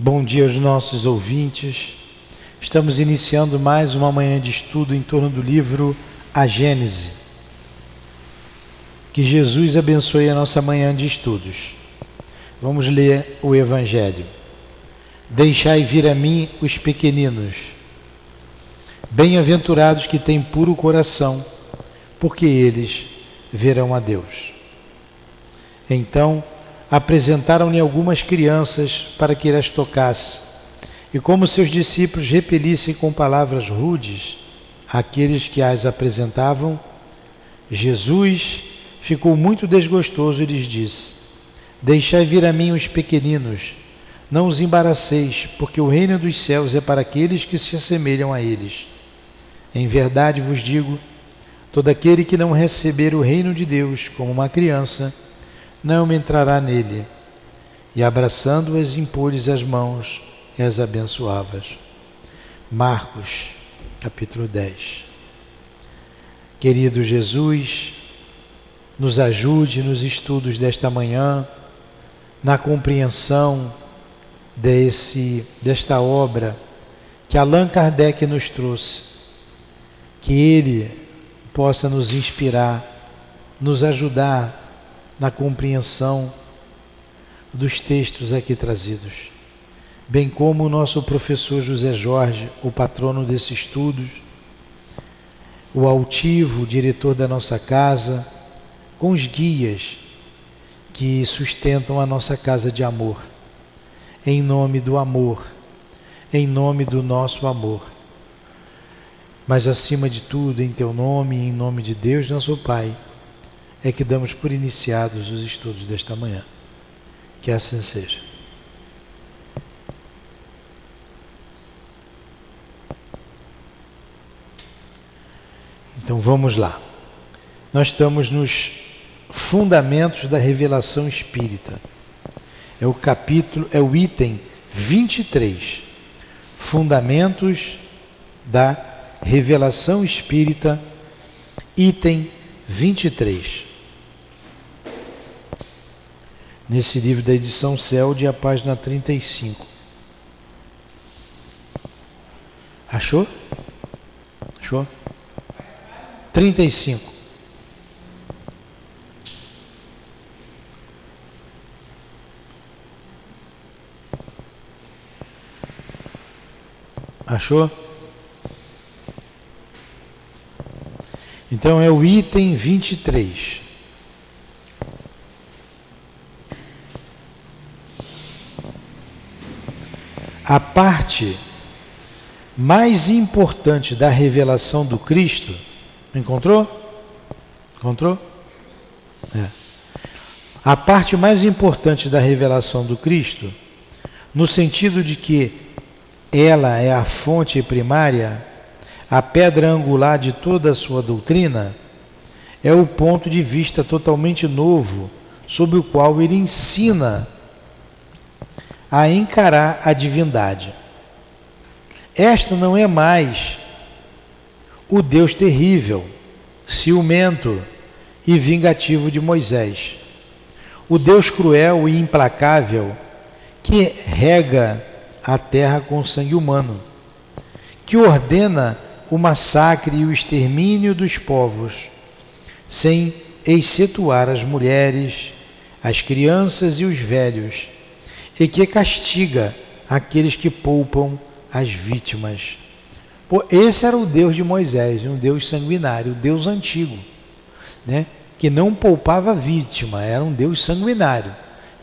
Bom dia aos nossos ouvintes. Estamos iniciando mais uma manhã de estudo em torno do livro A Gênese. Que Jesus abençoe a nossa manhã de estudos. Vamos ler o Evangelho. Deixai vir a mim os pequeninos. Bem-aventurados que têm puro coração, porque eles verão a Deus. Então, apresentaram-lhe algumas crianças para que as tocasse, e como seus discípulos repelissem com palavras rudes aqueles que as apresentavam, Jesus ficou muito desgostoso e lhes disse: Deixai vir a mim os pequeninos, não os embaraceis, porque o reino dos céus é para aqueles que se assemelham a eles. Em verdade vos digo, todo aquele que não receber o reino de Deus como uma criança, não entrará nele. E abraçando-as, impôs-lhes as mãos e as abençoavas. Marcos, capítulo 10. Querido Jesus, nos ajude nos estudos desta manhã, na compreensão desta obra que Allan Kardec nos trouxe, que ele possa nos inspirar, nos ajudar na compreensão dos textos aqui trazidos, bem como o nosso professor José Jorge, o patrono desses estudos, o Altivo, o diretor da nossa casa, com os guias que sustentam a nossa casa de amor, em nome do amor, em nome do nosso amor, mas acima de tudo, em teu nome e em nome de Deus, nosso Pai, é que damos por iniciados os estudos desta manhã. Que assim seja. Então vamos lá. Nós estamos nos fundamentos da revelação espírita. É o capítulo, é o item 23. Fundamentos da revelação espírita, item 23. Nesse livro da edição Celde, a página 35. Achou? Achou? 35. Achou? Então é o item 23. A parte mais importante da revelação do Cristo, encontrou? Encontrou? É. A parte mais importante da revelação do Cristo, no sentido de que ela é a fonte primária, a pedra angular de toda a sua doutrina, é o ponto de vista totalmente novo, sob o qual ele ensina a encarar a divindade. Esta não é mais o Deus terrível, ciumento e vingativo de Moisés, o Deus cruel e implacável que rega a terra com sangue humano, que ordena o massacre e o extermínio dos povos, sem excetuar as mulheres, as crianças e os velhos, e que castiga aqueles que poupam as vítimas. Pô, esse era o Deus de Moisés, um Deus sanguinário, um Deus antigo, né? Que não poupava vítima, era um Deus sanguinário.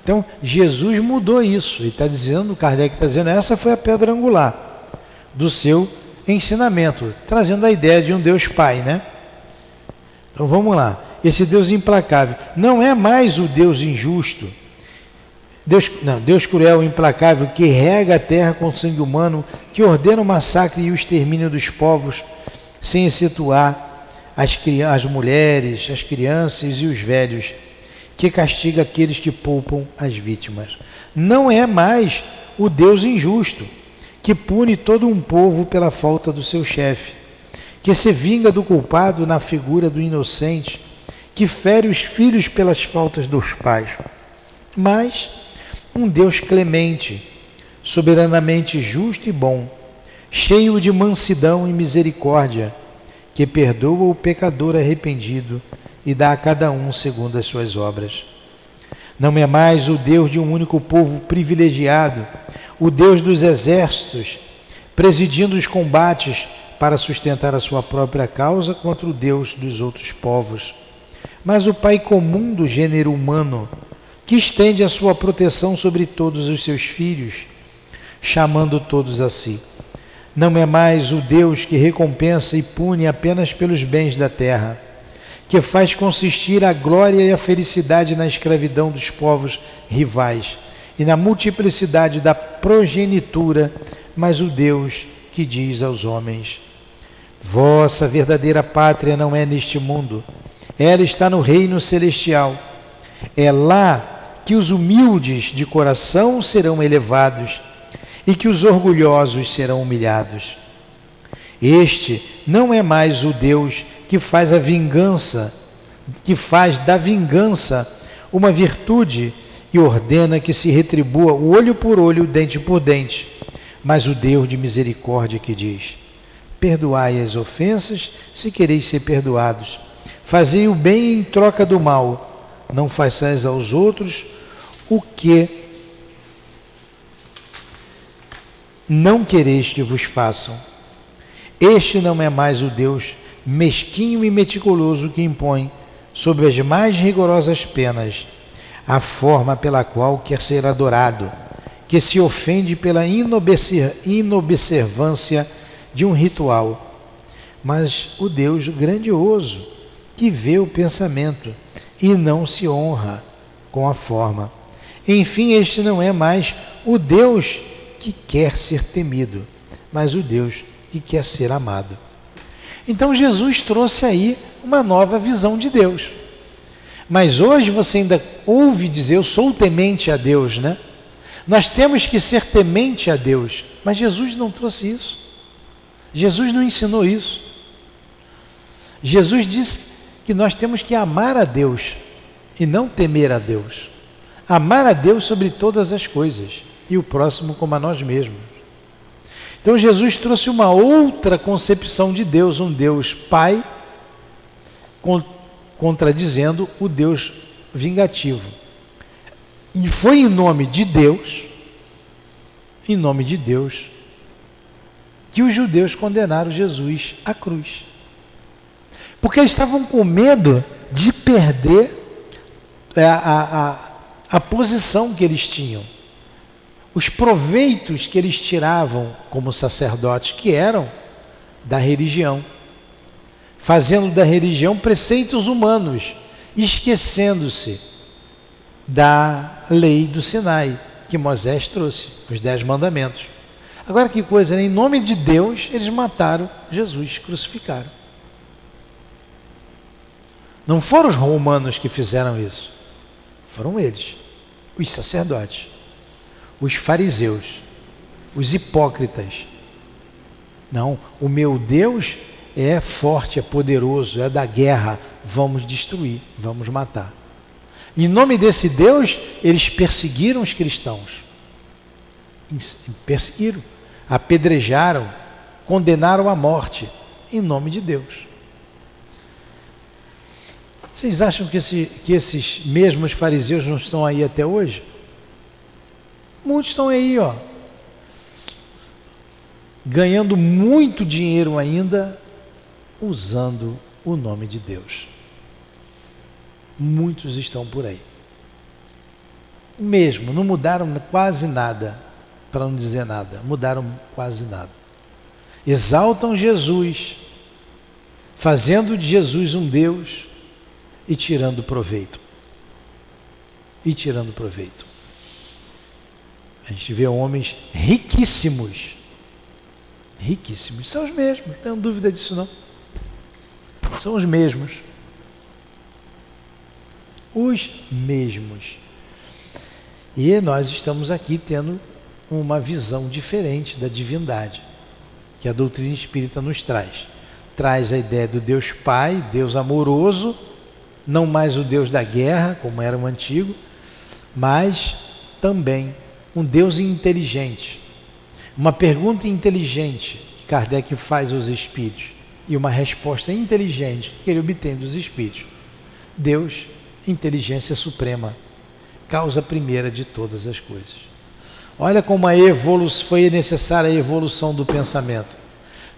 Então, Jesus mudou isso, e está dizendo, Kardec está dizendo, essa foi a pedra angular do seu ensinamento, trazendo a ideia de um Deus Pai, né? Então, vamos lá. Esse Deus implacável não é mais o Deus injusto, Deus cruel, implacável, que rega a terra com sangue humano, que ordena o massacre e o extermínio dos povos, sem excetuar as mulheres, as crianças e os velhos, que castiga aqueles que poupam as vítimas. Não é mais o Deus injusto, que pune todo um povo pela falta do seu chefe, que se vinga do culpado na figura do inocente, que fere os filhos pelas faltas dos pais, mas um Deus clemente, soberanamente justo e bom, cheio de mansidão e misericórdia, que perdoa o pecador arrependido e dá a cada um segundo as suas obras. Não é mais o Deus de um único povo privilegiado, o Deus dos exércitos, presidindo os combates para sustentar a sua própria causa contra o Deus dos outros povos, mas o Pai comum do gênero humano, que estende a sua proteção sobre todos os seus filhos, chamando todos a si. Não é mais o Deus que recompensa e pune apenas pelos bens da terra, que faz consistir a glória e a felicidade na escravidão dos povos rivais e na multiplicidade da progenitura, mas o Deus que diz aos homens: vossa verdadeira pátria não é neste mundo, ela está no reino celestial. É lá que os humildes de coração serão elevados e que os orgulhosos serão humilhados. Este não é mais o Deus que faz a vingança, que faz da vingança uma virtude e ordena que se retribua o olho por olho, dente por dente, mas o Deus de misericórdia que diz: perdoai as ofensas se quereis ser perdoados, fazei o bem em troca do mal, não façais aos outros o que não quereis que vos façam. Este não é mais o Deus mesquinho e meticuloso que impõe, sob as mais rigorosas penas, a forma pela qual quer ser adorado, que se ofende pela inobservância de um ritual, mas o Deus grandioso, que vê o pensamento e não se honra com a forma. Enfim, este não é mais o Deus que quer ser temido, mas o Deus que quer ser amado. Então Jesus trouxe aí uma nova visão de Deus. Mas hoje você ainda ouve dizer: eu sou temente a Deus, né? Nós temos que ser temente a Deus. Mas Jesus não trouxe isso. Jesus não ensinou isso. Jesus disse que nós temos que amar a Deus e não temer a Deus. Amar a Deus sobre todas as coisas e o próximo como a nós mesmos. Então Jesus trouxe uma outra concepção de Deus, um Deus Pai, contradizendo o Deus vingativo. E foi em nome de Deus, que os judeus condenaram Jesus à cruz. Porque eles estavam com medo de perder a posição que eles tinham, os proveitos que eles tiravam como sacerdotes, que eram da religião, fazendo da religião preceitos humanos, esquecendo-se da lei do Sinai, que Moisés trouxe, os 10 mandamentos. Agora que coisa, né? Em nome de Deus, eles mataram Jesus, crucificaram. Não foram os romanos que fizeram isso, foram eles, os sacerdotes, os fariseus, os hipócritas. Não, o meu Deus é forte, é poderoso, é da guerra, vamos destruir, vamos matar. Em nome desse Deus, eles perseguiram os cristãos, perseguiram, apedrejaram, condenaram à morte, em nome de Deus. Vocês acham que esses mesmos fariseus não estão aí até hoje? Muitos estão aí, ó, ganhando muito dinheiro ainda, usando o nome de Deus. Muitos estão por aí. Mesmo, não mudaram quase nada, para não dizer nada, mudaram quase nada. Exaltam Jesus, fazendo de Jesus um Deus e tirando proveito. E tirando proveito. A gente vê homens riquíssimos. Riquíssimos. São os mesmos, não tenho dúvida disso não. São os mesmos. Os mesmos. E nós estamos aqui tendo uma visão diferente da divindade, que a doutrina espírita nos traz. Traz a ideia do Deus Pai, Deus amoroso, não mais o Deus da guerra, como era o antigo, mas também um Deus inteligente. Uma pergunta inteligente que Kardec faz aos espíritos e uma resposta inteligente que ele obtém dos espíritos. Deus, inteligência suprema, causa primeira de todas as coisas. Olha como a evolução, foi necessária a evolução do pensamento.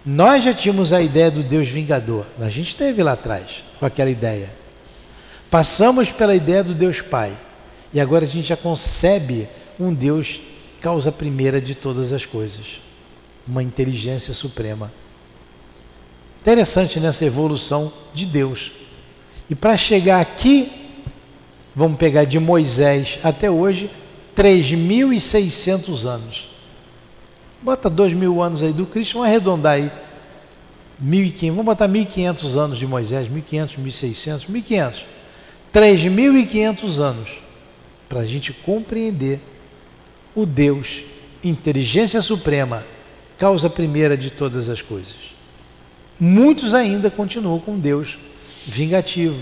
Nós já tínhamos a ideia do Deus vingador, a gente teve lá atrás com aquela ideia. Passamos pela ideia do Deus Pai e agora a gente já concebe um Deus causa primeira de todas as coisas, uma inteligência suprema. Interessante nessa evolução de Deus. E para chegar aqui, vamos pegar de Moisés até hoje, 3.600 anos. Bota 2.000 anos aí do Cristo, vamos arredondar aí. 1.500, vamos botar 1.500 anos de Moisés, 1.500, 1.600, 1.500. 3.500 anos para a gente compreender o Deus, inteligência suprema, causa primeira de todas as coisas. Muitos ainda continuam com Deus vingativo.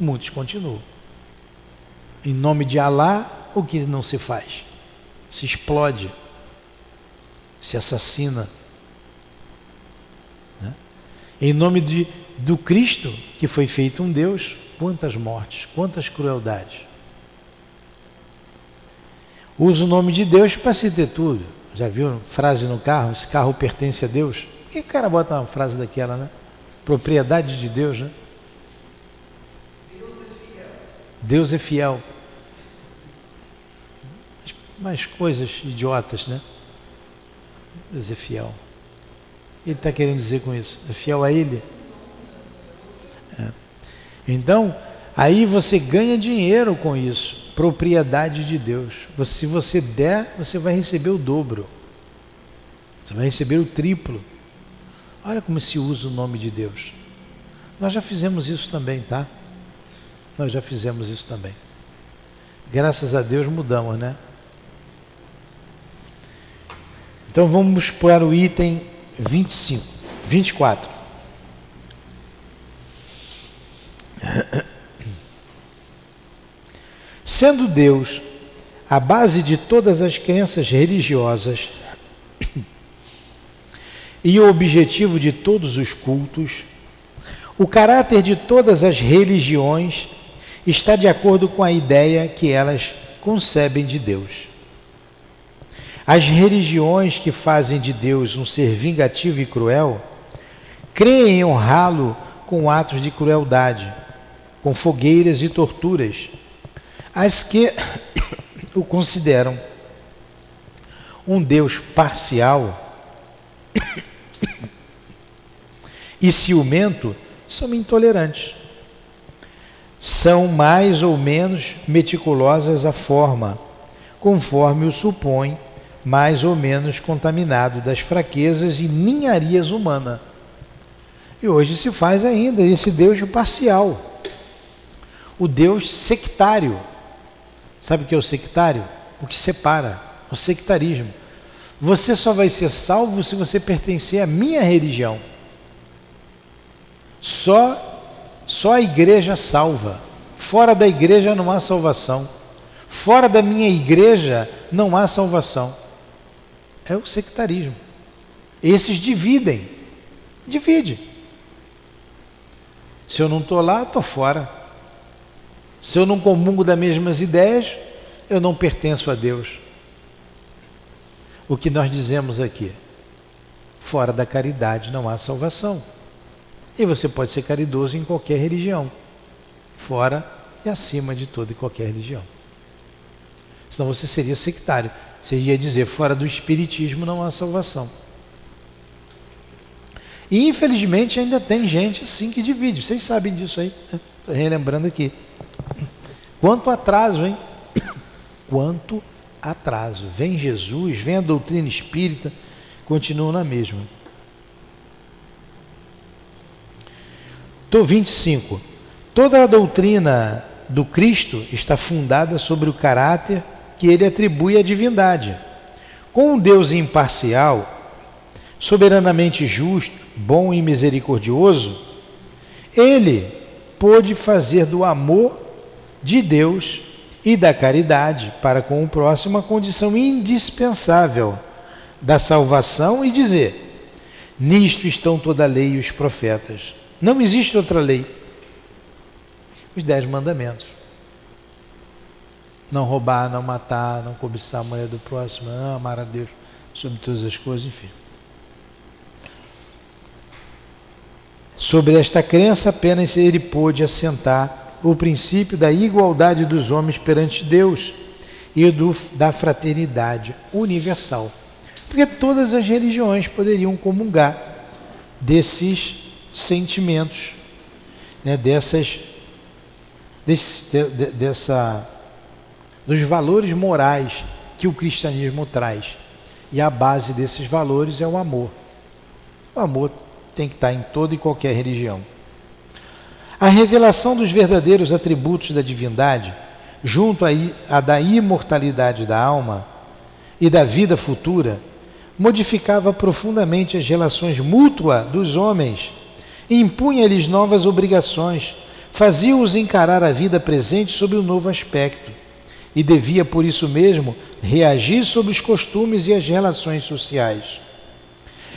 Muitos continuam. Em nome de Allah, o que não se faz? Se explode, se assassina. Né? Em nome do Cristo, que foi feito um Deus, quantas mortes, quantas crueldades. Usa o nome de Deus para se ter tudo. Já viu frase no carro? Esse carro pertence a Deus. Por que o cara bota uma frase daquela, né? Propriedade de Deus, né? Deus é fiel. Deus é fiel. Mas coisas idiotas, né? Deus é fiel. Ele está querendo dizer com isso? É fiel a Ele? É. Então, aí você ganha dinheiro com isso. Propriedade de Deus. Se você der, você vai receber o dobro. Você vai receber o triplo. Olha como se usa o nome de Deus. Nós já fizemos isso também, tá? Nós já fizemos isso também. Graças a Deus mudamos, né? Então vamos para o item 24. Sendo Deus a base de todas as crenças religiosas e o objetivo de todos os cultos, o caráter de todas as religiões está de acordo com a ideia que elas concebem de Deus. As religiões que fazem de Deus um ser vingativo e cruel creem em honrá-lo com atos de crueldade, com fogueiras e torturas, as que o consideram um Deus parcial e ciumento são intolerantes. São mais ou menos meticulosas à forma, conforme o supõe, mais ou menos contaminado das fraquezas e ninharias humana. E hoje se faz ainda esse Deus parcial, o Deus sectário. Sabe o que é o sectário? O que separa, o sectarismo. Você só vai ser salvo se você pertencer à minha religião. Só a igreja salva. Fora da igreja não há salvação. Fora da minha igreja não há salvação. É o sectarismo. Esses dividem. Divide. Se eu não estou lá, estou fora. Se eu não comungo das mesmas ideias, eu não pertenço a Deus. O que nós dizemos aqui? Fora da caridade não há salvação. E você pode ser caridoso em qualquer religião. Fora e acima de toda e qualquer religião. Senão você seria sectário. Você ia dizer, fora do espiritismo não há salvação. E infelizmente ainda tem gente sim que divide. Vocês sabem disso aí, né? Estou relembrando aqui. Quanto atraso, hein? Quanto atraso. Vem Jesus, vem a doutrina espírita, continuam na mesma. Tô 25. Toda a doutrina do Cristo está fundada sobre o caráter que ele atribui à divindade. Com um Deus imparcial, soberanamente justo, bom e misericordioso, ele pôde fazer do amor de Deus e da caridade para com o próximo a condição indispensável da salvação e dizer: nisto estão toda a lei e os profetas. Não existe outra lei. Os 10 mandamentos. Não roubar, não matar, não cobiçar a mulher do próximo, não amar a Deus sobre todas as coisas, enfim. Sobre esta crença apenas ele pôde assentar o princípio da igualdade dos homens perante Deus e da fraternidade universal. Porque todas as religiões poderiam comungar desses sentimentos, né, dos valores morais que o cristianismo traz. E a base desses valores é o amor. O amor tem que estar em toda e qualquer religião. A revelação dos verdadeiros atributos da divindade, junto à da imortalidade da alma e da vida futura, modificava profundamente as relações mútuas dos homens, impunha-lhes novas obrigações, fazia-os encarar a vida presente sob um novo aspecto e devia, por isso mesmo, reagir sobre os costumes e as relações sociais.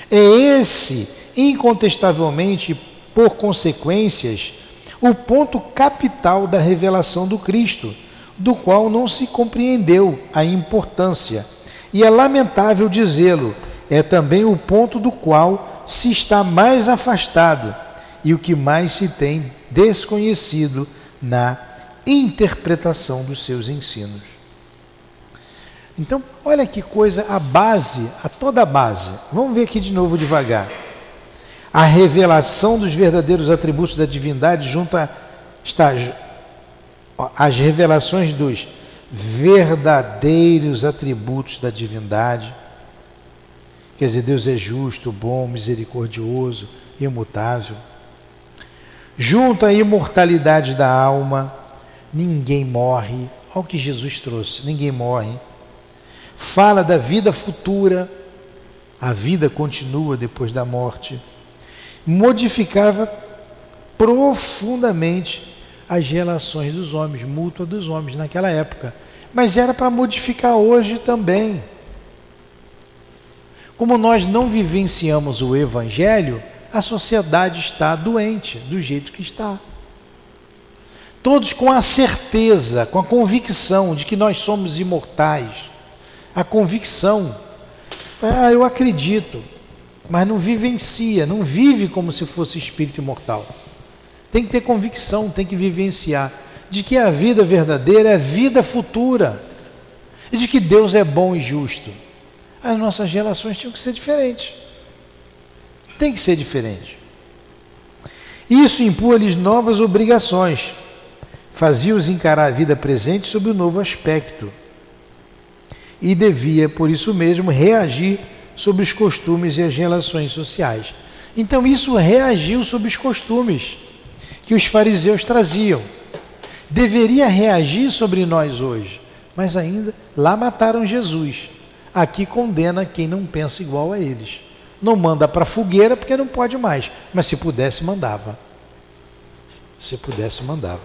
É esse, incontestavelmente, por consequências, o ponto capital da revelação do Cristo, do qual não se compreendeu a importância, e é lamentável dizê-lo, é também o ponto do qual se está mais afastado e o que mais se tem desconhecido na interpretação dos seus ensinos. Então, olha que coisa, a base, a toda a base. Vamos ver aqui de novo devagar. A revelação dos verdadeiros atributos da divindade as revelações dos verdadeiros atributos da divindade. Quer dizer, Deus é justo, bom, misericordioso, imutável. Junto à imortalidade da alma, ninguém morre. Olha o que Jesus trouxe, ninguém morre. Fala da vida futura, a vida continua depois da morte. Modificava profundamente as relações dos homens, mútua dos homens naquela época. Mas era para modificar hoje também. Como nós não vivenciamos o Evangelho, a sociedade está doente, do jeito que está. Todos com a certeza, com a convicção de que nós somos imortais. A convicção, eu acredito, mas não vivencia, não vive como se fosse espírito imortal. Tem que ter convicção, tem que vivenciar de que a vida verdadeira é a vida futura e de que Deus é bom e justo. As nossas relações tinham que ser diferentes. Tem que ser diferente. Isso impunha-lhes novas obrigações, fazia-os encarar a vida presente sob um novo aspecto e devia, por isso mesmo, reagir sobre os costumes e as relações sociais. Então isso reagiu sobre os costumes que os fariseus traziam. Deveria reagir sobre nós hoje, mas ainda lá mataram Jesus. Aqui condena quem não pensa igual a eles. Não manda para a fogueira porque não pode mais, mas se pudesse mandava. Se pudesse mandava.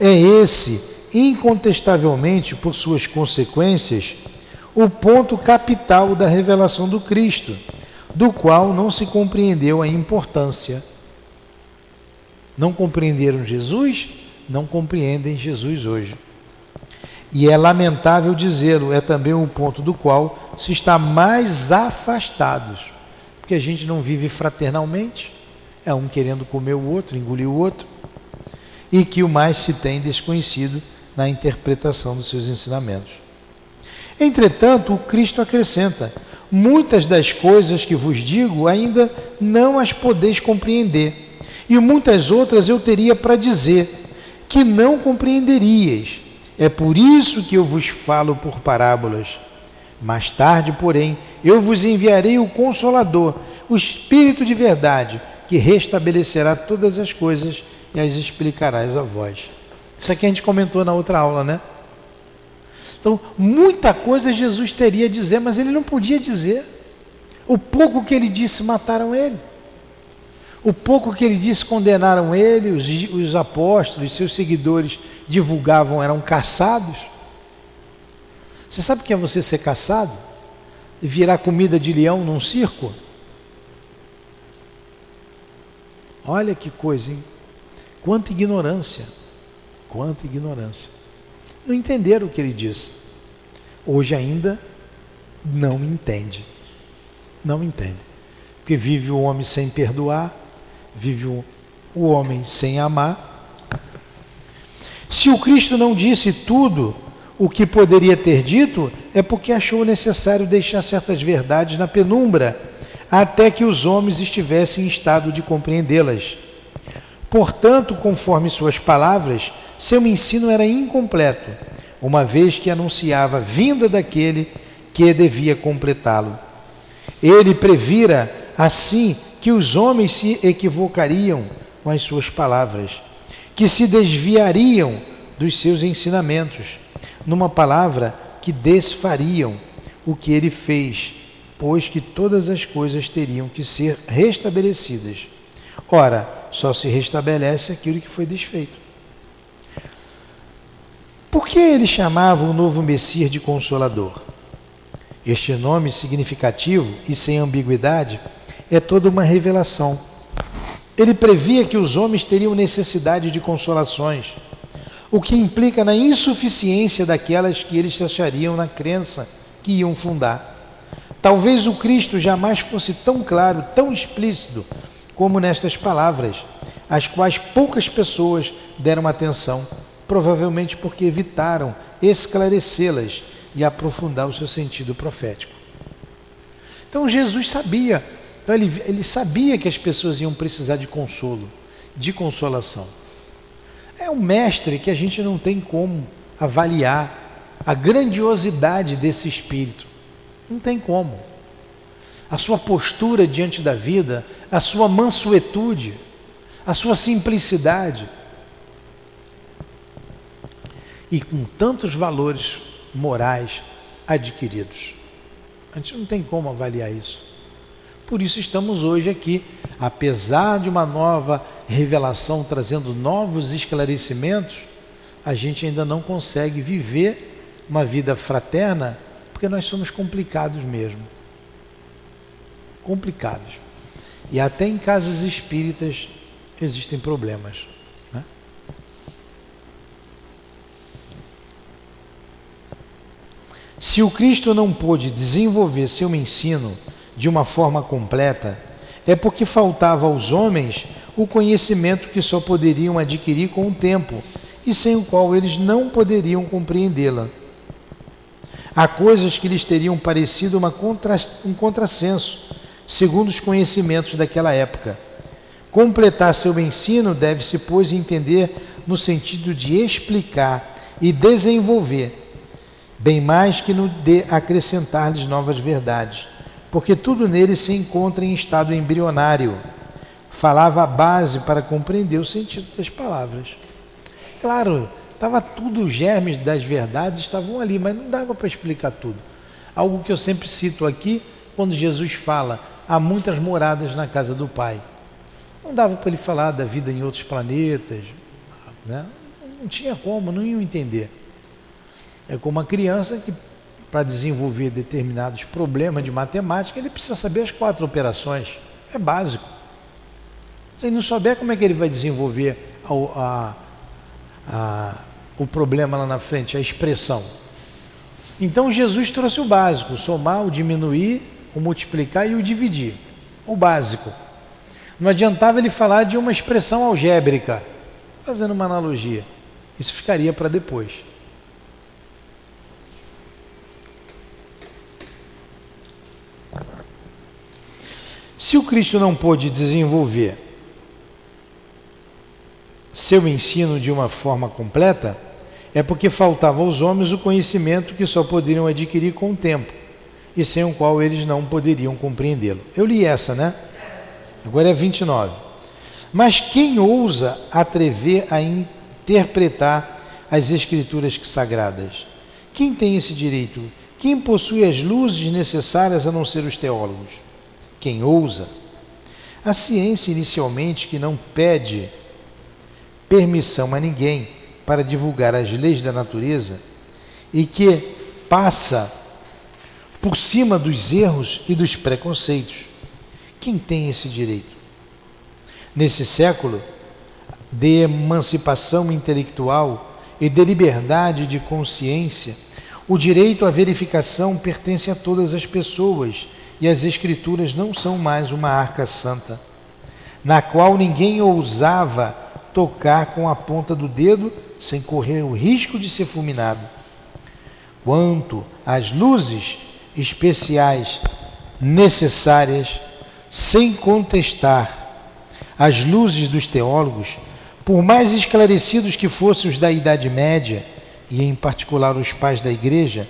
É esse, incontestavelmente, por suas consequências, o ponto capital da revelação do Cristo, do qual não se compreendeu a importância. Não compreenderam Jesus, não compreendem Jesus hoje. E é lamentável dizê-lo, é também um ponto do qual se está mais afastados, porque a gente não vive fraternalmente, é um querendo comer o outro, engolir o outro, e que o mais se tem desconhecido na interpretação dos seus ensinamentos. Entretanto, o Cristo acrescenta: muitas das coisas que vos digo ainda não as podeis compreender, e muitas outras eu teria para dizer, que não compreenderíeis. É por isso que eu vos falo por parábolas. Mais tarde, porém, eu vos enviarei o Consolador, o Espírito de Verdade, que restabelecerá todas as coisas e as explicarás a vós. Isso aqui a gente comentou na outra aula, né? Então, muita coisa Jesus teria a dizer, mas ele não podia dizer. O pouco que ele disse, mataram ele. O pouco que ele disse condenaram ele, os apóstolos, seus seguidores divulgavam, eram caçados. Você sabe o que é você ser caçado? Virar comida de leão num circo? Olha que coisa, hein? Quanta ignorância. Quanta ignorância. Não entenderam o que ele disse. Hoje ainda não entende. Não entende. Porque vive o homem sem perdoar, vive o homem sem amar. Se o Cristo não disse tudo o que poderia ter dito, é porque achou necessário deixar certas verdades na penumbra, até que os homens estivessem em estado de compreendê-las. Portanto, conforme suas palavras, seu ensino era incompleto, uma vez que anunciava a vinda daquele que devia completá-lo. Ele previra, assim, que os homens se equivocariam com as suas palavras, que se desviariam dos seus ensinamentos, numa palavra que desfariam o que ele fez, pois que todas as coisas teriam que ser restabelecidas. Ora, só se restabelece aquilo que foi desfeito. Por que ele chamava o novo Messias de Consolador? Este nome significativo e sem ambiguidade é toda uma revelação. Ele previa que os homens teriam necessidade de consolações, o que implica na insuficiência daquelas que eles achariam na crença que iam fundar. Talvez o Cristo jamais fosse tão claro, tão explícito, como nestas palavras, às quais poucas pessoas deram atenção, provavelmente porque evitaram esclarecê-las e aprofundar o seu sentido profético. Então Jesus sabia, então ele sabia que as pessoas iam precisar de consolo, de consolação. É um mestre que a gente não tem como avaliar a grandiosidade desse espírito. Não tem como. A sua postura diante da vida, a sua mansuetude, a sua simplicidade. E com tantos valores morais adquiridos. A gente não tem como avaliar isso. Por isso estamos hoje aqui, apesar de uma nova revelação trazendo novos esclarecimentos, a gente ainda não consegue viver uma vida fraterna, porque nós somos complicados mesmo. Complicados. E até em casas espíritas existem problemas, né? Se o Cristo não pôde desenvolver seu ensino de uma forma completa, é porque faltava aos homens o conhecimento que só poderiam adquirir com o tempo e sem o qual eles não poderiam compreendê-la. Há coisas que lhes teriam parecido um contrassenso, segundo os conhecimentos daquela época. Completar seu ensino deve-se, pois, entender no sentido de explicar e desenvolver, bem mais que no de acrescentar-lhes novas verdades, porque tudo nele se encontra em estado embrionário. Falava a base para compreender o sentido das palavras. Claro, estava tudo, os germes das verdades estavam ali, mas não dava para explicar tudo. Algo que eu sempre cito aqui, quando Jesus fala, há muitas moradas na casa do Pai. Não dava para ele falar da vida em outros planetas, né? Não tinha como, não iam entender. É como uma criança que, para desenvolver determinados problemas de matemática, ele precisa saber as 4 operações. É básico. Se ele não souber, como é que ele vai desenvolver o problema lá na frente, a expressão? Então Jesus trouxe o básico: o somar, o diminuir, o multiplicar e o dividir. O básico. Não adiantava ele falar de uma expressão algébrica, fazendo uma analogia. Isso ficaria para depois. Se o Cristo não pôde desenvolver seu ensino de uma forma completa, é porque faltava aos homens o conhecimento que só poderiam adquirir com o tempo e sem o qual eles não poderiam compreendê-lo. Eu li essa, né? Agora é 29. Mas quem ousa atrever a interpretar as escrituras sagradas? Quem tem esse direito? Quem possui as luzes necessárias a não ser os teólogos? Quem ousa? A ciência, inicialmente, que não pede permissão a ninguém para divulgar as leis da natureza e que passa por cima dos erros e dos preconceitos. Quem tem esse direito? Nesse século de emancipação intelectual e de liberdade de consciência, o direito à verificação pertence a todas as pessoas e as escrituras não são mais uma arca santa, na qual ninguém ousava tocar com a ponta do dedo sem correr o risco de ser fulminado. Quanto às luzes especiais necessárias, sem contestar as luzes dos teólogos, por mais esclarecidos que fossem os da Idade Média, e em particular os pais da Igreja,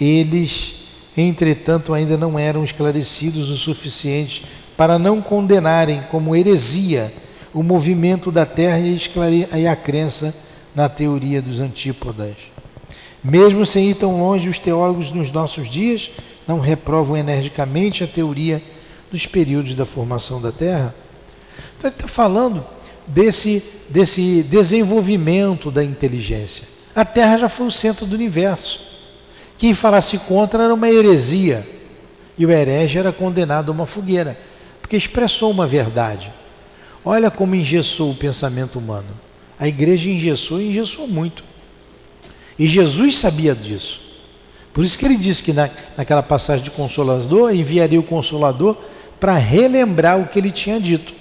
eles, entretanto, ainda não eram esclarecidos o suficiente para não condenarem como heresia o movimento da Terra e a crença na teoria dos antípodas. Mesmo sem ir tão longe, os teólogos nos nossos dias não reprovam energicamente a teoria dos períodos da formação da Terra. Então ele está falando desse desenvolvimento da inteligência. A Terra já foi o centro do universo. Quem falasse contra era uma heresia. E o herege era condenado a uma fogueira, porque expressou uma verdade. Olha como engessou o pensamento humano. A Igreja engessou e engessou muito. E Jesus sabia disso. Por isso que ele disse que naquela passagem de Consolador, enviaria o Consolador para relembrar o que ele tinha dito.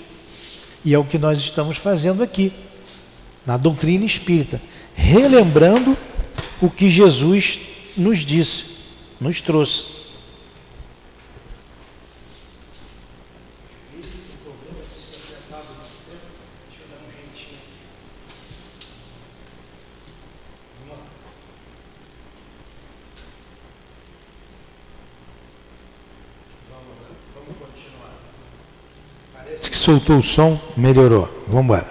E é o que nós estamos fazendo aqui, na doutrina espírita, relembrando o que Jesus nos disse, nos trouxe. Soltou o som, melhorou. Vamos embora.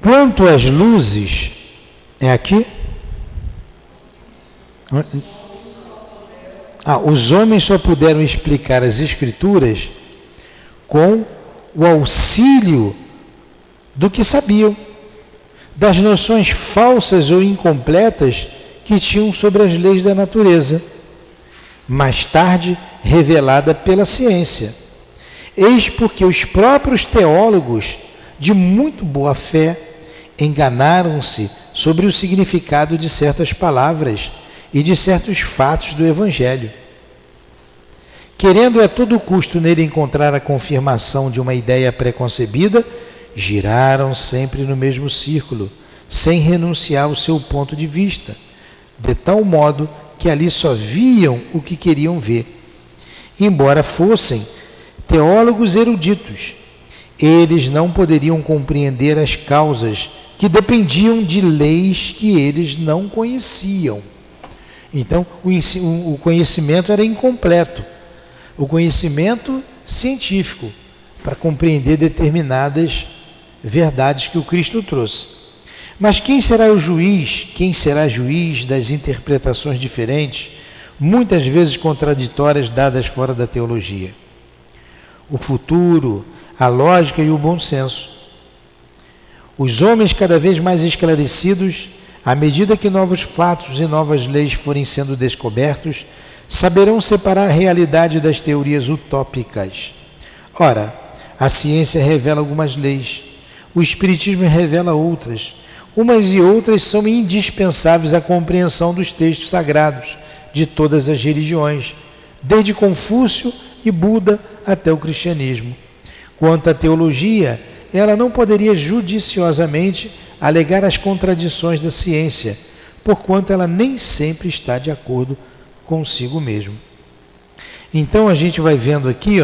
Quanto às luzes, é aqui? Os homens só puderam explicar as escrituras com o auxílio do que sabiam, das noções falsas ou incompletas que tinham sobre as leis da natureza. Mais tarde, revelada pela ciência. Eis porque os próprios teólogos, de muito boa fé, enganaram-se sobre o significado de certas palavras e de certos fatos do Evangelho. Querendo a todo custo nele encontrar a confirmação de uma ideia preconcebida, giraram sempre no mesmo círculo, sem renunciar ao seu ponto de vista, de tal modo que ali só viam o que queriam ver. Embora fossem teólogos eruditos, eles não poderiam compreender as causas que dependiam de leis que eles não conheciam. Então, o conhecimento era incompleto. O conhecimento científico, para compreender determinadas verdades que o Cristo trouxe. Mas quem será o juiz? Quem será juiz das interpretações diferentes, muitas vezes contraditórias, dadas fora da teologia? O futuro, a lógica e o bom senso. Os homens cada vez mais esclarecidos, à medida que novos fatos e novas leis forem sendo descobertos, saberão separar a realidade das teorias utópicas. Ora, a ciência revela algumas leis, o espiritismo revela outras. Umas e outras são indispensáveis à compreensão dos textos sagrados de todas as religiões, desde Confúcio e Buda até o cristianismo. Quanto à teologia, ela não poderia judiciosamente alegar as contradições da ciência, porquanto ela nem sempre está de acordo consigo mesmo. Então a gente vai vendo aqui,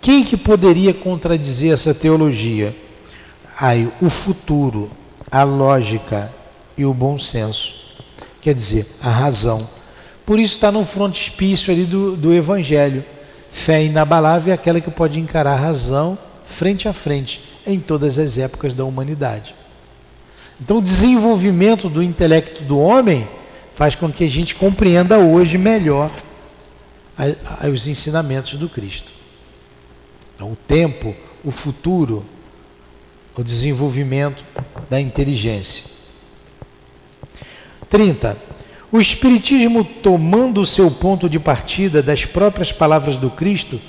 quem que poderia contradizer essa teologia? O futuro, a lógica e o bom senso, quer dizer, a razão. Por isso está no frontispício ali do Evangelho. Fé inabalável é aquela que pode encarar a razão frente a frente em todas as épocas da humanidade. Então o desenvolvimento do intelecto do homem faz com que a gente compreenda hoje melhor aos ensinamentos do Cristo. Então, o tempo, o futuro, o desenvolvimento da inteligência. 30. O Espiritismo, tomando o seu ponto de partida das próprias palavras do Cristo,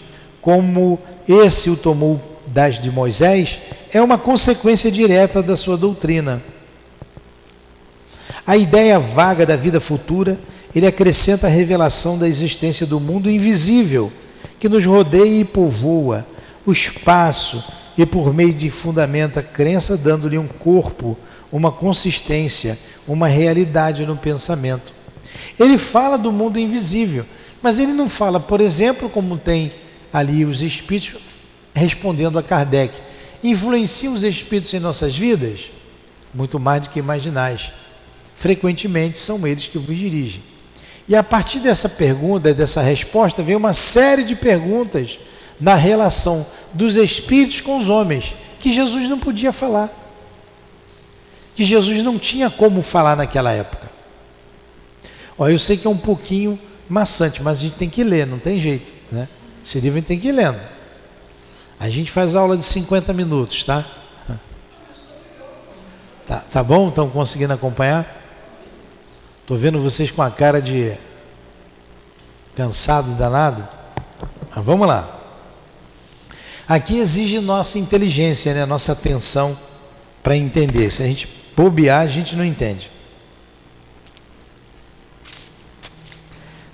como esse o tomou das de Moisés, é uma consequência direta da sua doutrina. A ideia vaga da vida futura, ele acrescenta a revelação da existência do mundo invisível, que nos rodeia e povoa o espaço e por meio de fundamenta a crença, dando-lhe um corpo, uma consistência, uma realidade no pensamento. Ele fala do mundo invisível, mas ele não fala, por exemplo, como tem ali os espíritos respondendo a Kardec. Influenciam os espíritos em nossas vidas? Muito mais do que imaginais. Frequentemente são eles que vos dirigem. E a partir dessa pergunta, dessa resposta, vem uma série de perguntas na relação dos espíritos com os homens, que Jesus não podia falar, que Jesus não tinha como falar naquela época. Ó, eu sei que é um pouquinho maçante, mas a gente tem que ler, não tem jeito, né? Esse livro a gente tem que ir lendo. A gente faz aula de 50 minutos, tá? Tá bom? Estão conseguindo acompanhar? Estou vendo vocês com a cara de cansado, danado. Mas vamos lá. Aqui exige nossa inteligência, né? Nossa atenção para entender. Se a gente bobear, a gente não entende.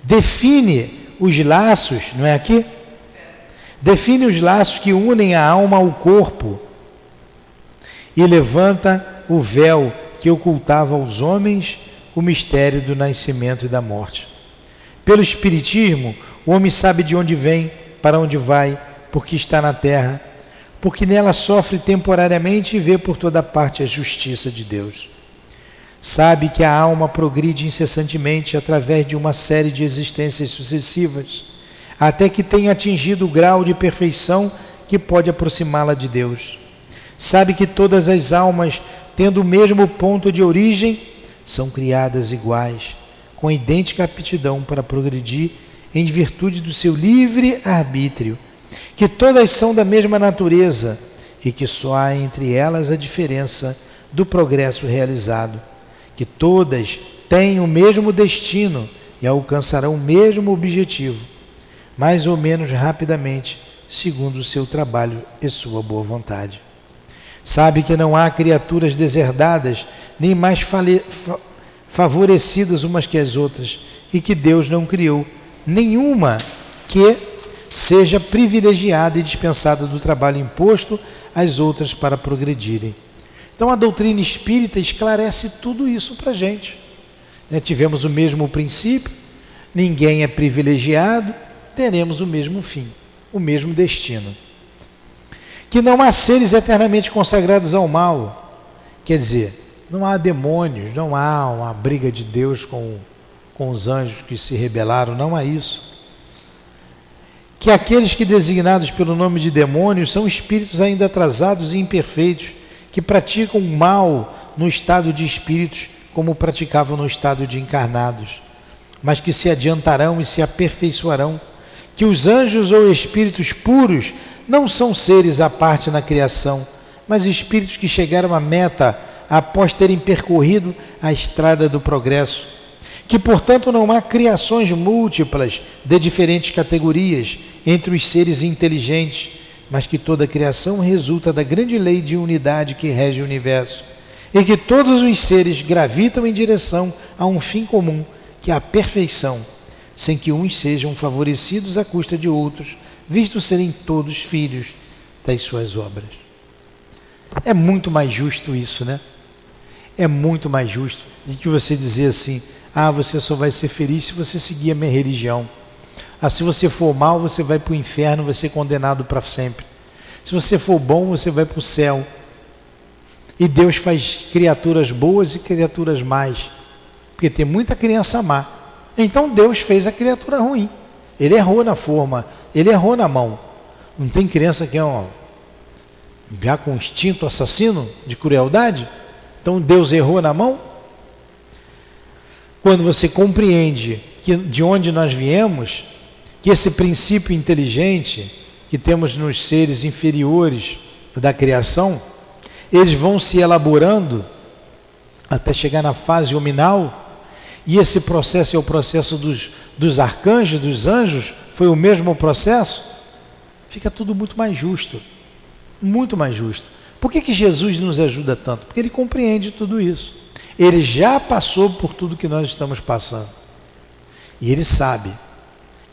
Define os laços, não é aqui? Define os laços que unem a alma ao corpo e levanta o véu que ocultava aos homens o mistério do nascimento e da morte. Pelo Espiritismo, o homem sabe de onde vem, para onde vai, porque está na terra, porque nela sofre temporariamente e vê por toda parte a justiça de Deus. Sabe que a alma progride incessantemente através de uma série de existências sucessivas, até que tenha atingido o grau de perfeição que pode aproximá-la de Deus. Sabe que todas as almas, tendo o mesmo ponto de origem, são criadas iguais, com idêntica aptidão para progredir em virtude do seu livre arbítrio, que todas são da mesma natureza e que só há entre elas a diferença do progresso realizado, que todas têm o mesmo destino e alcançarão o mesmo objetivo, mais ou menos rapidamente, segundo o seu trabalho e sua boa vontade. Sabe que não há criaturas deserdadas, nem mais favorecidas umas que as outras, e que Deus não criou nenhuma que seja privilegiada e dispensada do trabalho imposto às outras para progredirem. Então a doutrina espírita esclarece tudo isso para a gente. Tivemos o mesmo princípio, ninguém é privilegiado, teremos o mesmo fim, o mesmo destino. Que não há seres eternamente consagrados ao mal, quer dizer, não há demônios, não há uma briga de Deus com os anjos que se rebelaram, não há isso. Que aqueles que designados pelo nome de demônios são espíritos ainda atrasados e imperfeitos, que praticam o mal no estado de espíritos como praticavam no estado de encarnados, mas que se adiantarão e se aperfeiçoarão, que os anjos ou espíritos puros não são seres à parte na criação, mas espíritos que chegaram à meta após terem percorrido a estrada do progresso, que, portanto, não há criações múltiplas de diferentes categorias entre os seres inteligentes, mas que toda criação resulta da grande lei de unidade que rege o universo, e que todos os seres gravitam em direção a um fim comum, que é a perfeição, sem que uns sejam favorecidos à custa de outros, visto serem todos filhos das suas obras. É muito mais justo isso, né? É muito mais justo do que você dizer assim, ah, você só vai ser feliz se você seguir a minha religião. Ah, se você for mal, você vai para o inferno, vai ser condenado para sempre. Se você for bom, você vai para o céu. E Deus faz criaturas boas e criaturas más, porque tem muita criança má. Então Deus fez a criatura ruim. Ele errou na forma, ele errou na mão. Não tem criança que é já com instinto assassino de crueldade? Então Deus errou na mão? Quando você compreende que de onde nós viemos, que esse princípio inteligente que temos nos seres inferiores da criação, eles vão se elaborando até chegar na fase hominal, e esse processo é o processo dos arcanjos, dos anjos, foi o mesmo processo, fica tudo muito mais justo, muito mais justo. Por que que Jesus nos ajuda tanto? Porque ele compreende tudo isso. Ele já passou por tudo que nós estamos passando. E ele sabe.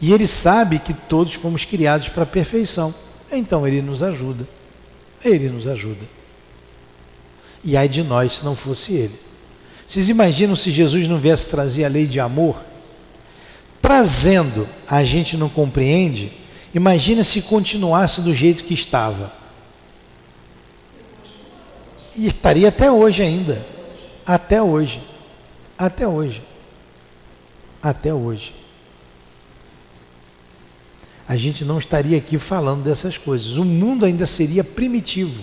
E ele sabe que todos fomos criados para a perfeição. Então ele nos ajuda. Ele nos ajuda. E ai de nós se não fosse ele. Vocês imaginam se Jesus não viesse trazer a lei de amor? Trazendo, a gente não compreende. Imagina se continuasse do jeito que estava. E estaria até hoje ainda. Até hoje. Até hoje. Até hoje. A gente não estaria aqui falando dessas coisas. O mundo ainda seria primitivo.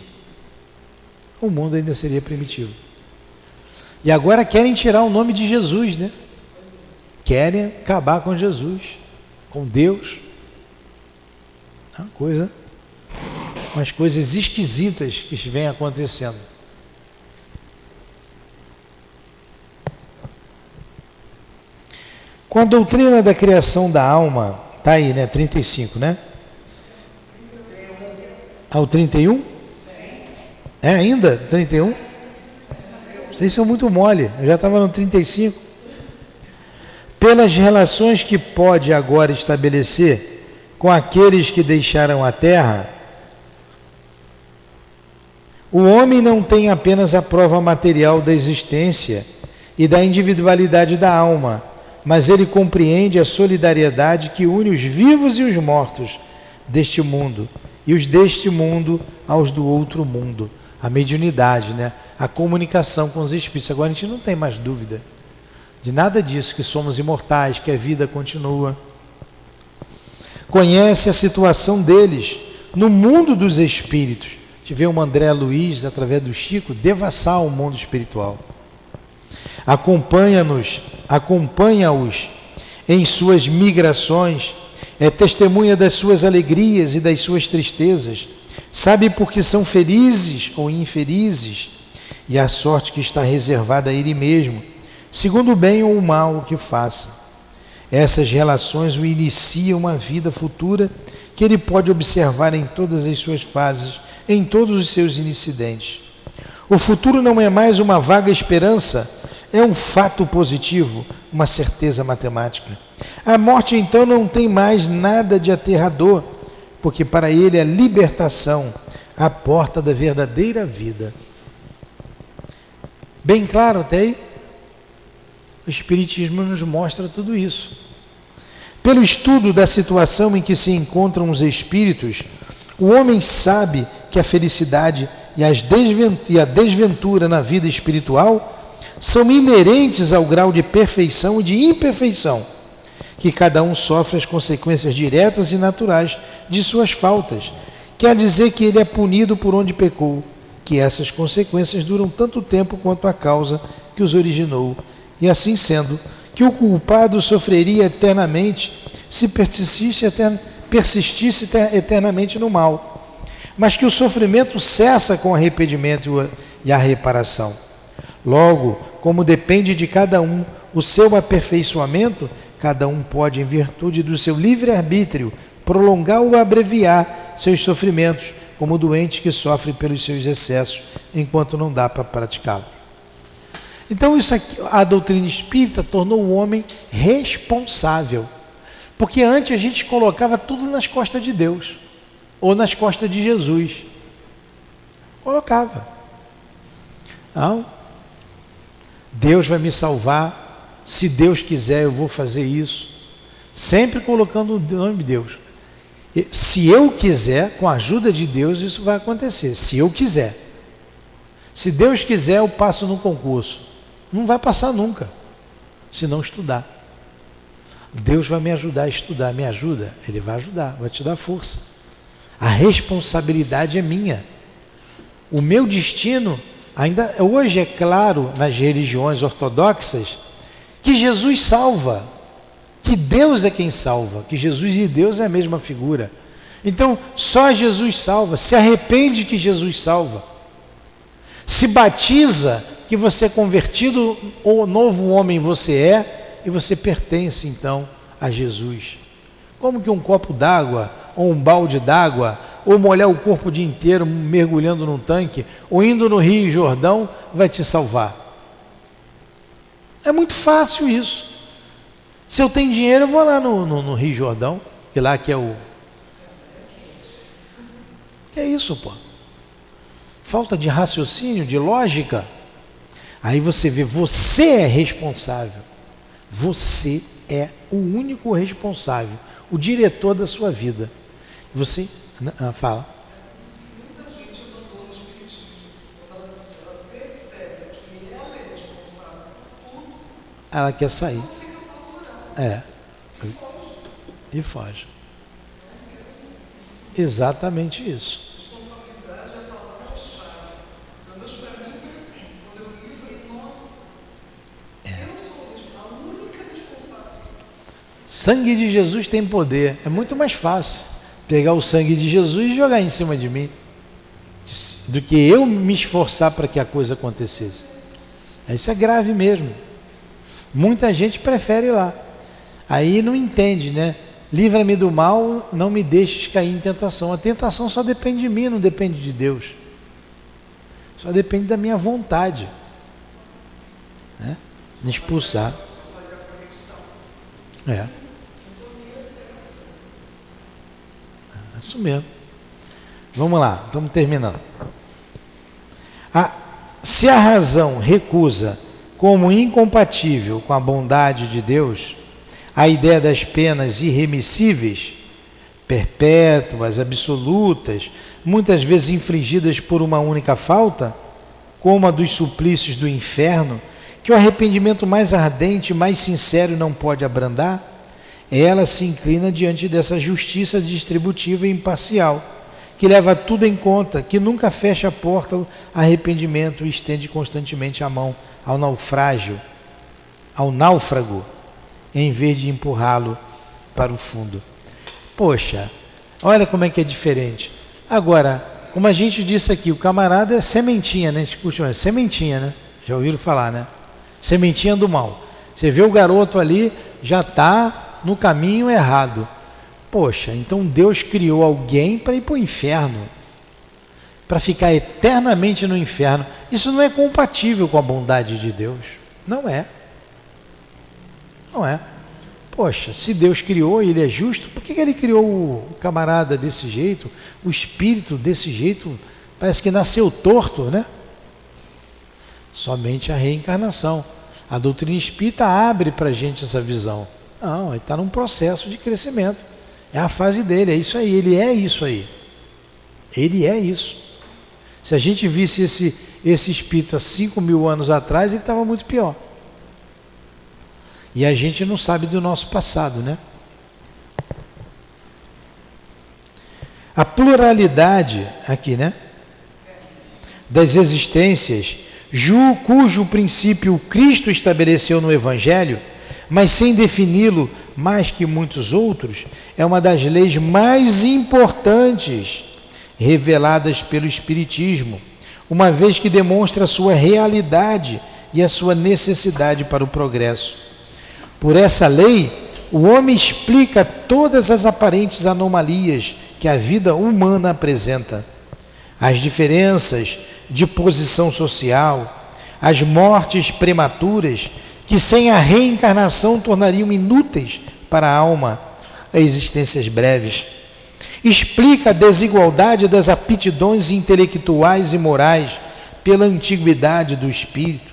O mundo ainda seria primitivo. E agora querem tirar o nome de Jesus, né? Querem acabar com Jesus, com Deus. É uma coisa, umas coisas esquisitas que vêm acontecendo. Com a doutrina da criação da alma, está aí, né? 35, né? Ao 31? É ainda? 31? Vocês são muito mole, eu já estava no 35. Pelas relações que pode agora estabelecer com aqueles que deixaram a terra, o homem não tem apenas a prova material da existência e da individualidade da alma, mas ele compreende a solidariedade que une os vivos e os mortos deste mundo, e os deste mundo aos do outro mundo. A mediunidade, né? A comunicação com os espíritos. Agora a gente não tem mais dúvida de nada disso, que somos imortais, que a vida continua. Conhece a situação deles no mundo dos espíritos. Tivemos André Luiz, através do Chico, devassar o mundo espiritual. Acompanha-os em suas migrações, é testemunha das suas alegrias e das suas tristezas, sabe por que são felizes ou infelizes, e a sorte que está reservada a ele mesmo, segundo o bem ou o mal que faça. Essas relações o iniciam uma vida futura que ele pode observar em todas as suas fases, em todos os seus incidentes. O futuro não é mais uma vaga esperança, é um fato positivo, uma certeza matemática. A morte, então, não tem mais nada de aterrador, porque para ele é a libertação, a porta da verdadeira vida. Bem claro até aí? O Espiritismo nos mostra tudo isso. Pelo estudo da situação em que se encontram os espíritos, o homem sabe que a felicidade e a desventura na vida espiritual são inerentes ao grau de perfeição e de imperfeição, que cada um sofre as consequências diretas e naturais de suas faltas. Quer dizer que ele é punido por onde pecou, que essas consequências duram tanto tempo quanto a causa que os originou, e assim sendo, que o culpado sofreria eternamente se persistisse eternamente no mal, mas que o sofrimento cessa com o arrependimento e a reparação. Logo, como depende de cada um o seu aperfeiçoamento, cada um pode, em virtude do seu livre-arbítrio, prolongar ou abreviar seus sofrimentos, como o doente que sofre pelos seus excessos, enquanto não dá para praticá-lo. Então, isso aqui, a doutrina espírita tornou o homem responsável, porque antes a gente colocava tudo nas costas de Deus, ou nas costas de Jesus. Colocava. Não? Deus vai me salvar. Se Deus quiser, eu vou fazer isso. Sempre colocando o nome de Deus. Se eu quiser, com a ajuda de Deus, isso vai acontecer. Se eu quiser. Se Deus quiser, eu passo no concurso. Não vai passar nunca, se não estudar. Deus vai me ajudar a estudar. Me ajuda? Ele vai ajudar, vai te dar força. A responsabilidade é minha. O meu destino, ainda hoje é claro nas religiões ortodoxas, que Jesus salva, que Deus é quem salva, que Jesus e Deus é a mesma figura. Então, só Jesus salva. Se arrepende que Jesus salva. Se batiza que você é convertido ou novo homem você é e você pertence então a Jesus. Como que um copo d'água ou um balde d'água ou molhar o corpo o dia inteiro mergulhando num tanque ou indo no Rio Jordão vai te salvar? É muito fácil isso. Se eu tenho dinheiro, eu vou lá no Rio Jordão, que lá que é o... Que é isso, pô? Falta de raciocínio, de lógica. Aí você vê, você é responsável. Você é o único responsável, o diretor da sua vida. Você... Fala. Muita gente abandona o espiritismo. Ela percebe que ela é responsável por tudo. Ela quer sair. É. E foge. Exatamente isso. Responsabilidade é a palavra-chave. Pelo menos para mim foi assim. Quando eu li, eu falei, nossa, eu sou a única responsável. Sangue de Jesus tem poder. É muito mais fácil pegar o sangue de Jesus e jogar em cima de mim do que eu me esforçar para que a coisa acontecesse. Isso é grave mesmo. Muita gente prefere ir lá. Aí não entende, né? Livra-me do mal, não me deixes cair em tentação. A tentação só depende de mim, não depende de Deus. Só depende da minha vontade, né? Me expulsar. É. Isso mesmo. Vamos lá, estamos terminando. Se a razão recusa como incompatível com a bondade de Deus a ideia das penas irremissíveis, perpétuas, absolutas, muitas vezes infligidas por uma única falta, como a dos suplícios do inferno, que o arrependimento mais ardente, mais sincero não pode abrandar, ela se inclina diante dessa justiça distributiva e imparcial, que leva tudo em conta, que nunca fecha a porta ao arrependimento e estende constantemente a mão ao naufrágio, ao náufrago, em vez de empurrá-lo para o fundo. Poxa, olha como é que é diferente. Agora, como a gente disse aqui, o camarada é sementinha, né? Desculpa, sementinha, né? Já ouviram falar, né? Sementinha do mal. Você vê o garoto ali, já está no caminho errado. Poxa, então Deus criou alguém para ir para o inferno, para ficar eternamente no inferno. Isso não é compatível com a bondade de Deus. Não é. Não é. Poxa, se Deus criou e ele é justo, por que ele criou o camarada desse jeito, o espírito desse jeito? Parece que nasceu torto, né? Somente a reencarnação. A doutrina espírita abre para a gente essa visão. Não, ele está num processo de crescimento. É a fase dele, é isso aí, ele é isso aí. Ele é isso. Se a gente visse esse espírito há 5.000 anos atrás, ele estava muito pior. E a gente não sabe do nosso passado, né? A pluralidade, aqui, né? Das existências, cujo princípio Cristo estabeleceu no Evangelho, mas sem defini-lo mais que muitos outros, é uma das leis mais importantes reveladas pelo Espiritismo, uma vez que demonstra a sua realidade e a sua necessidade para o progresso. Por essa lei, o homem explica todas as aparentes anomalias que a vida humana apresenta. As diferenças de posição social, as mortes prematuras, que sem a reencarnação tornariam inúteis para a alma, as existências breves. Explica a desigualdade das aptidões intelectuais e morais pela antiguidade do espírito,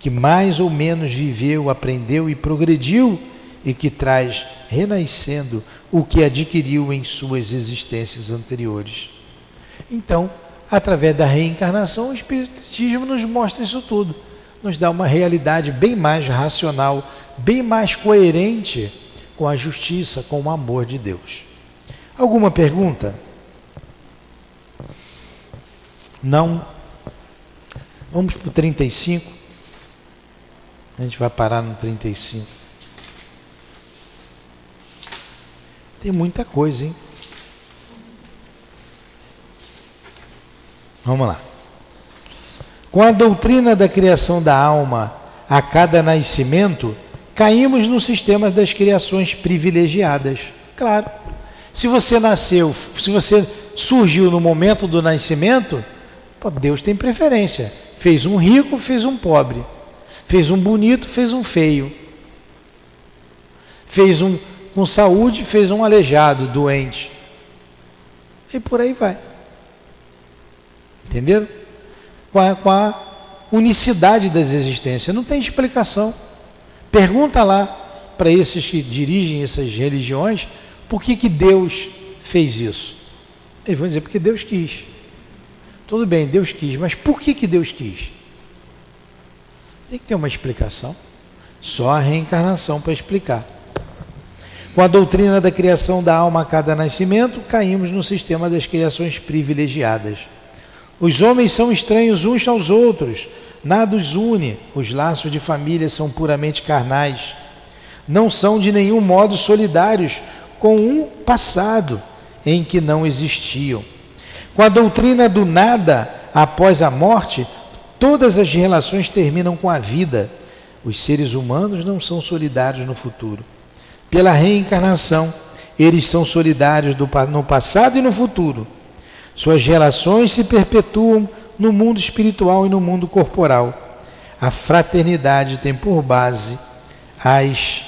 que mais ou menos viveu, aprendeu e progrediu, e que traz, renascendo, o que adquiriu em suas existências anteriores. Então, através da reencarnação, o Espiritismo nos mostra isso tudo, nos dá uma realidade bem mais racional, bem mais coerente com a justiça, com o amor de Deus. Alguma pergunta? Não? Vamos para o 35. A gente vai parar no 35. Tem muita coisa, hein? Vamos lá. Com a doutrina da criação da alma a cada nascimento, caímos no sistema das criações privilegiadas. Claro. Se você nasceu, se você surgiu no momento do nascimento, pô, Deus tem preferência. Fez um rico, fez um pobre. Fez um bonito, fez um feio. Fez um com saúde, fez um aleijado, doente. E por aí vai. Entenderam? Com a unicidade das existências. Não tem explicação. Pergunta lá para esses que dirigem essas religiões por que Deus fez isso. Eles vão dizer, porque Deus quis. Tudo bem, Deus quis, mas por que Deus quis? Tem que ter uma explicação. Só a reencarnação para explicar. Com a doutrina da criação da alma a cada nascimento, caímos no sistema das criações privilegiadas. Os homens são estranhos uns aos outros, nada os une, os laços de família são puramente carnais, não são de nenhum modo solidários com um passado em que não existiam. Com a doutrina do nada, após a morte, todas as relações terminam com a vida. Os seres humanos não são solidários no futuro. Pela reencarnação, eles são solidários no passado e no futuro. Suas relações se perpetuam no mundo espiritual e no mundo corporal. A fraternidade tem por base as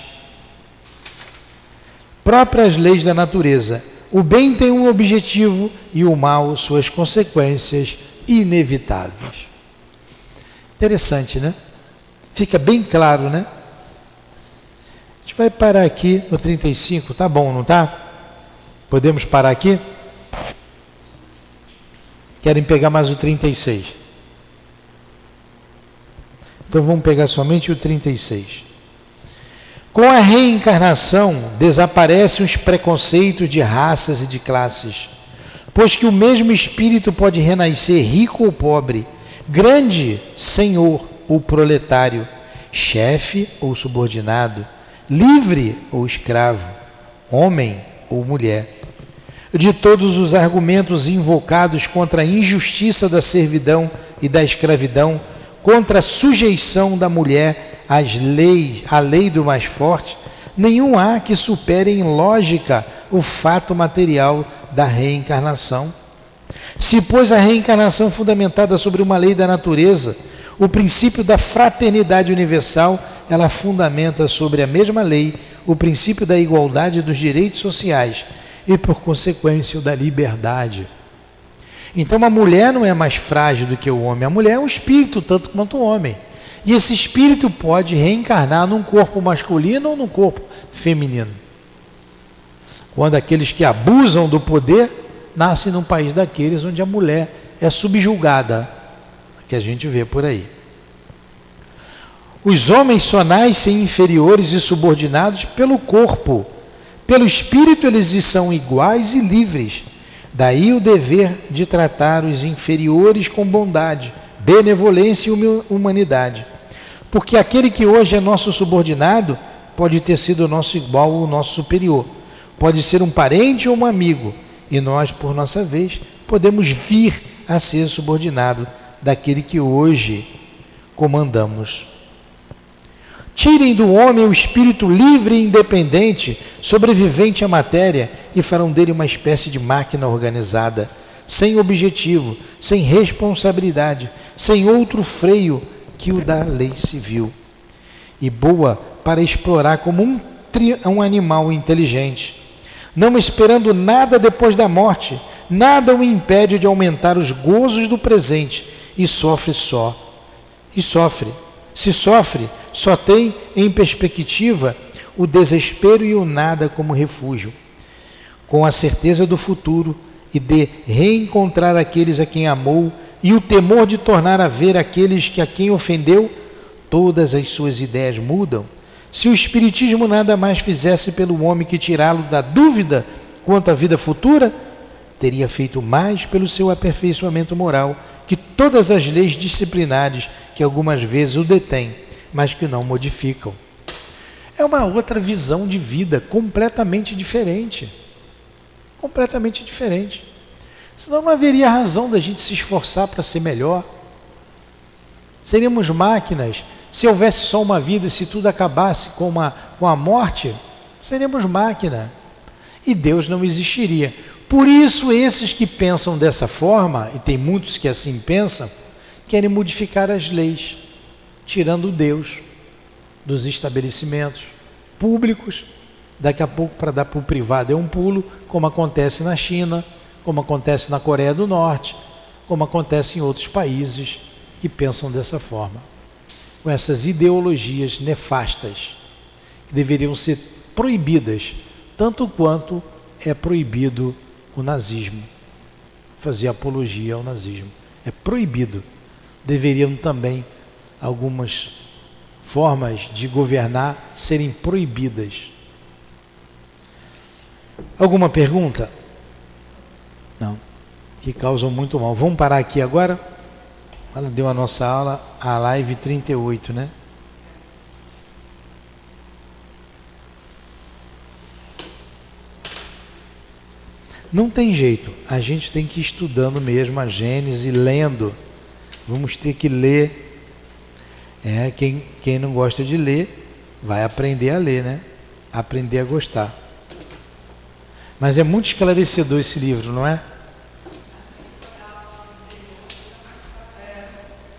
próprias leis da natureza. O bem tem um objetivo e o mal, suas consequências inevitáveis. Interessante, né? Fica bem claro, né? A gente vai parar aqui no 35, tá bom, não tá? Podemos parar aqui? Querem pegar mais o 36. Então vamos pegar somente o 36. Com a reencarnação, desaparecem os preconceitos de raças e de classes, pois que o mesmo espírito pode renascer rico ou pobre, grande, senhor ou proletário, chefe ou subordinado, livre ou escravo, homem ou mulher. De todos os argumentos invocados contra a injustiça da servidão e da escravidão, contra a sujeição da mulher às leis, à lei do mais forte, nenhum há que supere em lógica o fato material da reencarnação. Se, pois, a reencarnação fundamentada sobre uma lei da natureza, o princípio da fraternidade universal, ela fundamenta sobre a mesma lei o princípio da igualdade dos direitos sociais, e por consequência o da liberdade. Então a mulher não é mais frágil do que o homem, a mulher é um espírito tanto quanto o homem, e esse espírito pode reencarnar num corpo masculino ou num corpo feminino. Quando aqueles que abusam do poder nascem num país daqueles onde a mulher é subjugada, que a gente vê por aí. Os homens só nascem inferiores e subordinados pelo corpo. Pelo espírito eles são iguais e livres. Daí o dever de tratar os inferiores com bondade, benevolência e humanidade. Porque aquele que hoje é nosso subordinado pode ter sido nosso igual ou nosso superior. Pode ser um parente ou um amigo. E nós, por nossa vez, podemos vir a ser subordinado daquele que hoje comandamos. Tirem do homem o espírito livre e independente, sobrevivente à matéria, e farão dele uma espécie de máquina organizada, sem objetivo, sem responsabilidade, sem outro freio que o da lei civil. E boa para explorar como um animal inteligente, não esperando nada depois da morte, nada o impede de aumentar os gozos do presente, e sofre só. E sofre. Se sofre, só tem em perspectiva o desespero e o nada como refúgio, com a certeza do futuro e de reencontrar aqueles a quem amou e o temor de tornar a ver aqueles que a quem ofendeu, todas as suas ideias mudam. Se o Espiritismo nada mais fizesse pelo homem que tirá-lo da dúvida quanto à vida futura, teria feito mais pelo seu aperfeiçoamento moral que todas as leis disciplinares que algumas vezes o detêm, mas que não modificam. É uma outra visão de vida completamente diferente. completamente diferente. Senão não haveria razão da gente se esforçar para ser melhor. Seríamos máquinas. Se houvesse só uma vida, se tudo acabasse com a morte, seríamos máquina. E Deus não existiria. Por isso, esses que pensam dessa forma, e tem muitos que assim pensam, querem modificar as leis, tirando Deus dos estabelecimentos públicos, daqui a pouco para dar para o privado é um pulo, como acontece na China, como acontece na Coreia do Norte, como acontece em outros países que pensam dessa forma, com essas ideologias nefastas, que deveriam ser proibidas, tanto quanto é proibido o nazismo. Fazer apologia ao nazismo é proibido. Deveriam também algumas formas de governar serem proibidas. Alguma pergunta? Não. Que causam muito mal. Vamos parar aqui agora? Ela deu a nossa aula, a live 38, né? Não tem jeito, a gente tem que ir estudando mesmo a Gênese, lendo. Vamos ter que ler. É, quem não gosta de ler, vai aprender a ler, né? Aprender a gostar. Mas é muito esclarecedor esse livro, não é?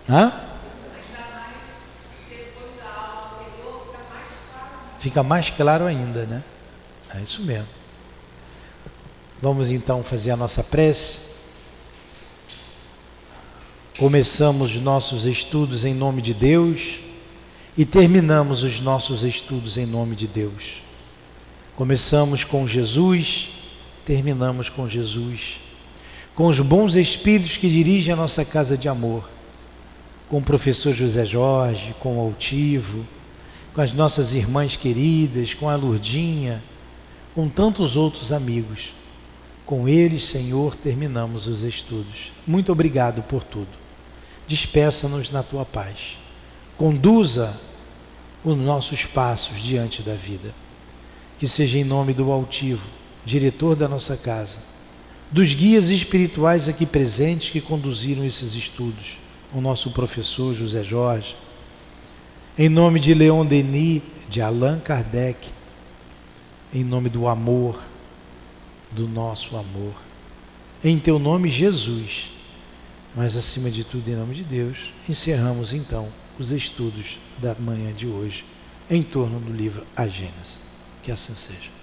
Hã? Fica mais claro ainda, né? É isso mesmo. Vamos então fazer a nossa prece. Começamos os nossos estudos em nome de Deus e terminamos os nossos estudos em nome de Deus. Começamos com Jesus, terminamos com Jesus. Com os bons espíritos que dirigem a nossa casa de amor. Com o professor José Jorge, com o Altivo, com as nossas irmãs queridas, com a Lurdinha, com tantos outros amigos. Com eles, Senhor, terminamos os estudos. Muito obrigado por tudo. Despeça-nos na Tua paz. Conduza os nossos passos diante da vida. Que seja em nome do Altivo, diretor da nossa casa, dos guias espirituais aqui presentes que conduziram esses estudos, o nosso professor José Jorge, em nome de Leon Denis, de Allan Kardec, em nome do amor, do nosso amor, em teu nome Jesus, mas acima de tudo em nome de Deus, encerramos então os estudos da manhã de hoje em torno do livro A Gênese. Que assim seja.